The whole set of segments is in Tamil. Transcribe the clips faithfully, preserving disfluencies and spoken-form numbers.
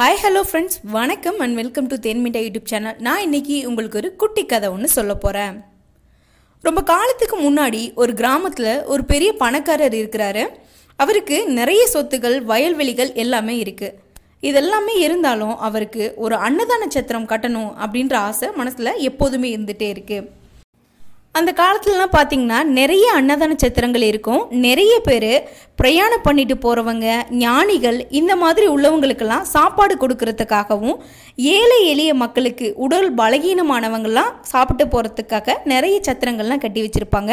ஹாய் ஹலோ ஃப்ரெண்ட்ஸ், வணக்கம் and welcome to Thenmitta YouTube channel. நான் இன்றைக்கி உங்களுக்கு ஒரு குட்டி கதை ஒன்று சொல்ல போகிறேன். ரொம்ப காலத்துக்கு முன்னாடி ஒரு கிராமத்தில் ஒரு பெரிய பணக்காரர் இருக்கிறாரு. அவருக்கு நிறைய சொத்துக்கள், வயல்வெளிகள் எல்லாமே இருக்குது. இதெல்லாமே இருந்தாலும் அவருக்கு ஒரு அன்னதான சத்திரம் கட்டணும் அப்படின்ற ஆசை மனசில் எப்போதுமே இருந்துகிட்டே இருக்குது. அந்த காலத்துலலாம் பார்த்திங்கன்னா நிறைய அன்னதான சத்திரங்கள் இருக்கும். நிறைய பேர் பிரயாணம் பண்ணிட்டு போகிறவங்க, ஞானிகள், இந்த மாதிரி உள்ளவங்களுக்கெல்லாம் சாப்பாடு கொடுக்கறதுக்காகவும், ஏழை எளிய மக்களுக்கு, உடல் பலகீனமானவங்கள்லாம் சாப்பிட்டு போகிறதுக்காக நிறைய சத்திரங்கள்லாம் கட்டி வச்சுருப்பாங்க.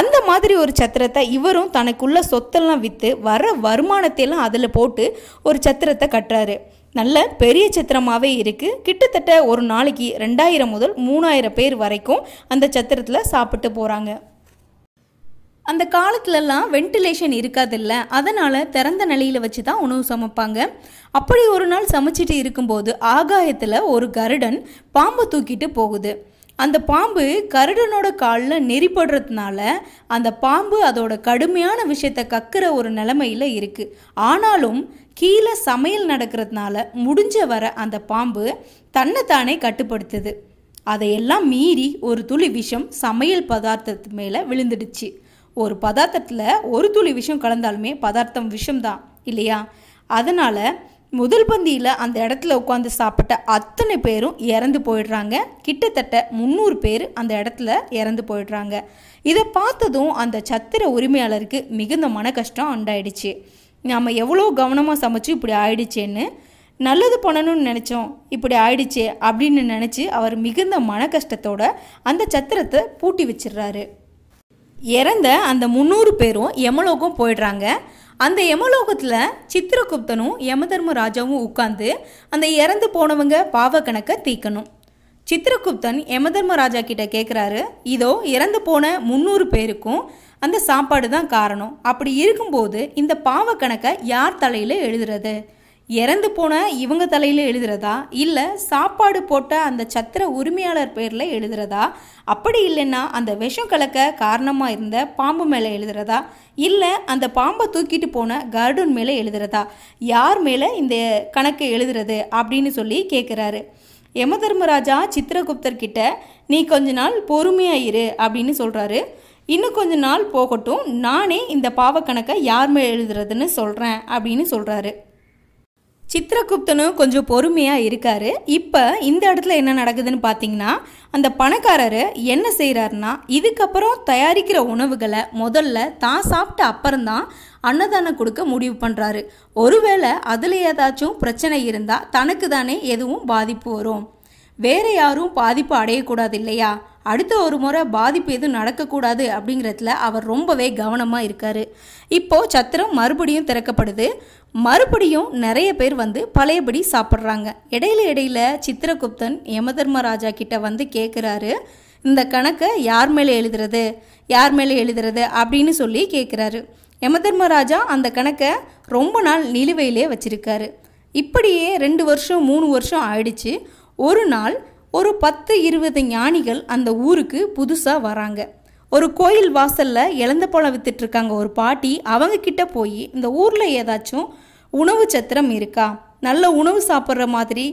அந்த மாதிரி ஒரு சத்திரத்தை இவரும் தனக்குள்ள சொத்தெல்லாம் விற்று வர வருமானத்தையெல்லாம் அதில் போட்டு ஒரு சத்திரத்தை கட்டுறாரு. நல்ல பெரிய சத்திரமாகவே இருக்குது. கிட்டத்தட்ட ஒரு நாளைக்கு ரெண்டாயிரம் முதல் மூணாயிரம் பேர் வரைக்கும் அந்த சத்திரத்தில் சாப்பிட்டு போகிறாங்க. அந்த காலத்துலலாம் வென்டிலேஷன் இருக்காதில்ல, அதனால் திறந்த நிலையில் வச்சு தான் உணவு சமைப்பாங்க. அப்படி ஒரு நாள் சமைச்சிட்டு இருக்கும்போது ஆகாயத்தில் ஒரு கருடன் பாம்பை தூக்கிட்டு போகுது. அந்த பாம்பு கருடனோட காலில் நெறிப்படுறதுனால அந்த பாம்பு அதோட கடுமையான விஷயத்தை கக்கிற ஒரு நிலைமையில் இருக்குது. ஆனாலும் கீழே சமையல் நடக்கிறதுனால முடிஞ்ச வர அந்த பாம்பு தன்னைத்தானே கட்டுப்படுத்துது. அதையெல்லாம் மீறி ஒரு துளி விஷம் சமையல் பதார்த்தத்து மேலே விழுந்துடுச்சு. ஒரு பதார்த்தத்தில் ஒரு துளி விஷம் கலந்தாலுமே பதார்த்தம் விஷம்தான் இல்லையா? அதனால் முதல் பந்தியில் அந்த இடத்துல உட்காந்து சாப்பிட்ட அத்தனை பேரும் இறந்து போயிடுறாங்க. கிட்டத்தட்ட முந்நூறு பேர் அந்த இடத்துல இறந்து போயிடுறாங்க. இதை பார்த்ததும் அந்த சத்திர உரிமையாளருக்கு மிகுந்த மன கஷ்டம் உண்டாயிடுச்சு. நாம் எவ்வளோ கவனமாக சமைச்சு இப்படி ஆயிடுச்சேன்னு, நல்லது பண்ணணும்னு நினச்சோம், இப்படி ஆயிடுச்சே அப்படின்னு நினச்சி அவர் மிகுந்த மன கஷ்டத்தோட அந்த சத்திரத்தை பூட்டி வச்சிடுறாரு. இறந்த அந்த முந்நூறு பேரும் எமலோகம் போயிடுறாங்க. அந்த எமலோகத்தில் சித்திரகுப்தனும் யமதர்ம ராஜாவும் உட்கார்ந்து அந்த இறந்து போனவங்க பாவ கணக்கை தீக்கணும். சித்திரகுப்தன் யமதர்ம ராஜா கிட்ட கேட்குறாரு, இதோ இறந்து போன முந்நூறு பேருக்கும் அந்த சாப்பாடு தான் காரணம். அப்படி இருக்கும்போது இந்த பாவ கணக்கை யார் தலையில் எழுதுறது? இறந்து போன இவங்க தலையில் எழுதுறதா, இல்லை சாப்பாடு போட்ட அந்த சத்திர உரிமையாளர் பேரில் எழுதுறதா, அப்படி இல்லைன்னா அந்த விஷம் கலக்க காரணமாக இருந்த பாம்பு மேலே எழுதுறதா, இல்லை அந்த பாம்பை தூக்கிட்டு போன கருடன் மேலே எழுதுறதா, யார் மேலே இந்த கணக்கு எழுதுறது அப்படின்னு சொல்லி கேட்குறாரு. யமதர்மராஜா சித்திரகுப்தர்கிட்ட நீ கொஞ்ச நாள் பொறுமையாயிரு அப்படின்னு சொல்கிறாரு. இன்னும் கொஞ்ச நாள் போகட்டும், நானே இந்த பாவ கணக்கை யார் மேலே எழுதுறதுன்னு சொல்கிறேன் அப்படின்னு சொல்கிறாரு. சித்திரகுப்தனும் கொஞ்சம் பொறுமையாக இருக்காரு. இப்போ இந்த இடத்துல என்ன நடக்குதுன்னு பார்த்தீங்கன்னா, அந்த பணக்காரர் என்ன செய்கிறாருன்னா, இதுக்கப்புறம் தயாரிக்கிற உணவுகளை முதல்ல தான் சாப்பிட்ட அப்புறம்தான் அன்னதானம் கொடுக்க முடிவு பண்ணுறாரு. ஒருவேளை அதில் ஏதாச்சும் பிரச்சனை இருந்தால் தனக்கு தானே எதுவும் பாதிப்பு வரும், வேறு யாரும் பாதிப்பு அடையக்கூடாது இல்லையா? அடுத்த ஒரு முறை பாதிப்பு எதுவும் நடக்கக்கூடாது அப்படிங்கிறதுல அவர் ரொம்பவே கவனமாக இருக்கார். இப்போது சத்திரம் மறுபடியும் திறக்கப்படுது. மறுபடியும் நிறைய பேர் வந்து பழையபடி சாப்பிட்றாங்க. இடையில இடையில சித்திரகுப்தன் யமதர்மராஜா கிட்ட வந்து கேட்குறாரு, இந்த கணக்கை யார் மேலே எழுதுறது யார் மேலே எழுதுறது அப்படின்னு சொல்லி கேட்குறாரு. யமதர்மராஜா அந்த கணக்கை ரொம்ப நாள் நிலுவையிலே வச்சிருக்காரு. இப்படியே ரெண்டு வருஷம் மூணு வருஷம் ஆயிடுச்சு. ஒரு நாள் ஒரு பத்து இருபது ஞானிகள் அந்த ஊருக்கு புதுசாக வராங்க. ஒரு கோயில் வாசலில் இழந்த பழம் விற்றுட்ருக்காங்க ஒரு பாட்டி. அவங்கக்கிட்ட போய் இந்த ஊரில் ஏதாச்சும் உணவு சத்திரம் இருக்கா, நல்ல உணவு சாப்பிட்ற மாதிரி,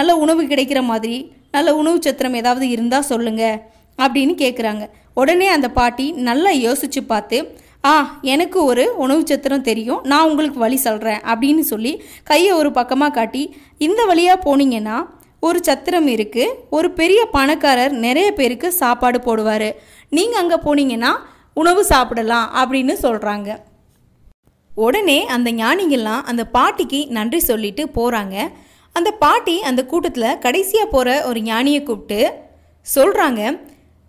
நல்ல உணவு கிடைக்கிற மாதிரி நல்ல உணவு சத்திரம் ஏதாவது இருந்தால் சொல்லுங்கள் அப்படின்னு கேட்குறாங்க. உடனே அந்த பாட்டி நல்லா யோசித்து பார்த்து, ஆ எனக்கு ஒரு உணவு சத்திரம் தெரியும், நான் உங்களுக்கு வழி சொல்கிறேன் அப்படின்னு சொல்லி கையை ஒரு பக்கமாக காட்டி, இந்த வழியாக போனீங்கன்னா ஒரு சத்திரம் இருக்குது, ஒரு பெரிய பணக்காரர் நிறைய பேருக்கு சாப்பாடு போடுவார், நீங்கள் அங்கே போனீங்கன்னா உணவு சாப்பிடலாம் அப்படின்னு சொல்கிறாங்க. உடனே அந்த ஞானிகள்லாம் அந்த பாட்டிக்கு நன்றி சொல்லிட்டு போகிறாங்க. அந்த பாட்டி அந்த கூட்டத்தில் கடைசியாக போகிற ஒரு ஞானியை கூப்பிட்டு சொல்கிறாங்க,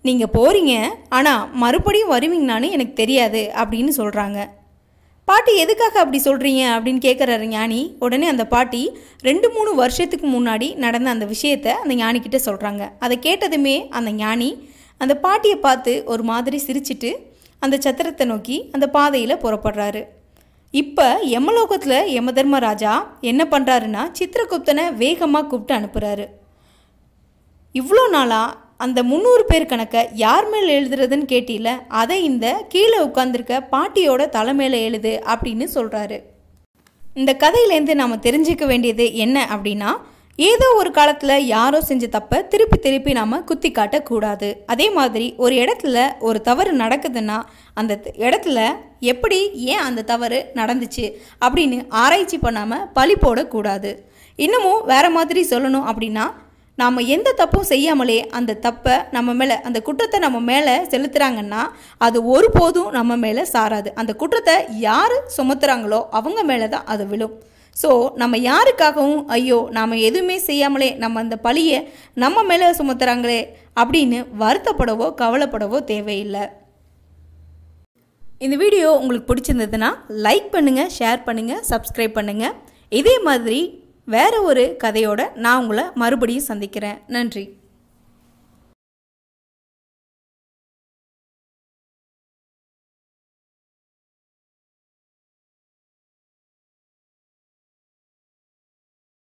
நீங்கள் போகிறீங்க, ஆனால் மறுபடியும் வருவீங்களான்னு எனக்கு தெரியாது அப்படின்னு சொல்கிறாங்க. பாட்டி எதுக்காக அப்படி சொல்கிறீங்க அப்படின்னு கேட்குறாரு ஞானி. உடனே அந்த பாட்டி ரெண்டு மூணு வருஷத்துக்கு முன்னாடி நடந்த அந்த விஷயத்தை அந்த ஞானிக்கிட்ட சொல்கிறாங்க. அதை கேட்டதுமே அந்த ஞானி அந்த பாட்டியை பார்த்து ஒரு மாதிரி சிரிச்சிட்டு அந்த சத்திரத்தை நோக்கி அந்த பாதையில் புறப்படுறாரு. இப்போ யமலோகத்தில் யமதர்மராஜா என்ன பண்ணுறாருன்னா, சித்திரகுப்தனை வேகமாக கூப்பிட்டு அனுப்புகிறாரு. இவ்வளோ நாளாக அந்த முந்நூறு பேர் கணக்கை யார் மேலே எழுதுறதுன்னு கேட்டில, அதை இந்த கீழே உட்காந்துருக்க பாட்டியோட தலை மேலே எழுது அப்படின்னு சொல்கிறாரு. இந்த கதையிலேருந்து நாம் தெரிஞ்சிக்க வேண்டியது என்ன அப்படின்னா, ஏதோ ஒரு காலத்தில் யாரோ செஞ்ச தப்பை திருப்பி திருப்பி நாம் குத்தி காட்டக்கூடாது. அதே மாதிரி ஒரு இடத்துல ஒரு தவறு நடக்குதுன்னா அந்த இடத்துல எப்படி, ஏன் அந்த தவறு நடந்துச்சு அப்படின்னு ஆராய்ச்சி பண்ணாமல் பழி போடக்கூடாது. இன்னமும் வேறு மாதிரி சொல்லணும் அப்படின்னா, நாம் எந்த தப்பும் செய்யாமலே அந்த தப்பை நம்ம மேலே, அந்த குற்றத்தை நம்ம மேலே செலுத்துகிறாங்கன்னா அது ஒருபோதும் நம்ம மேலே சாராது. அந்த குற்றத்தை யார் சுமத்துறாங்களோ அவங்க மேலே தான் அது விழும். ஸோ நம்ம யாருக்காகவும் ஐயோ நாம் எதுவுமே செய்யாமலே நம்ம அந்த பழியை நம்ம மேலே சுமத்துறாங்களே அப்படின்னு வருத்தப்படவோ கவலைப்படவோ தேவையில்லை. இந்த வீடியோ உங்களுக்கு பிடிச்சிருந்ததுன்னா லைக் பண்ணுங்கள், ஷேர் பண்ணுங்கள், சப்ஸ்கிரைப் பண்ணுங்கள். இதே மாதிரி வேற ஒரு கதையோட நான் உங்களை மறுபடியும் சந்திக்கிறேன். நன்றி.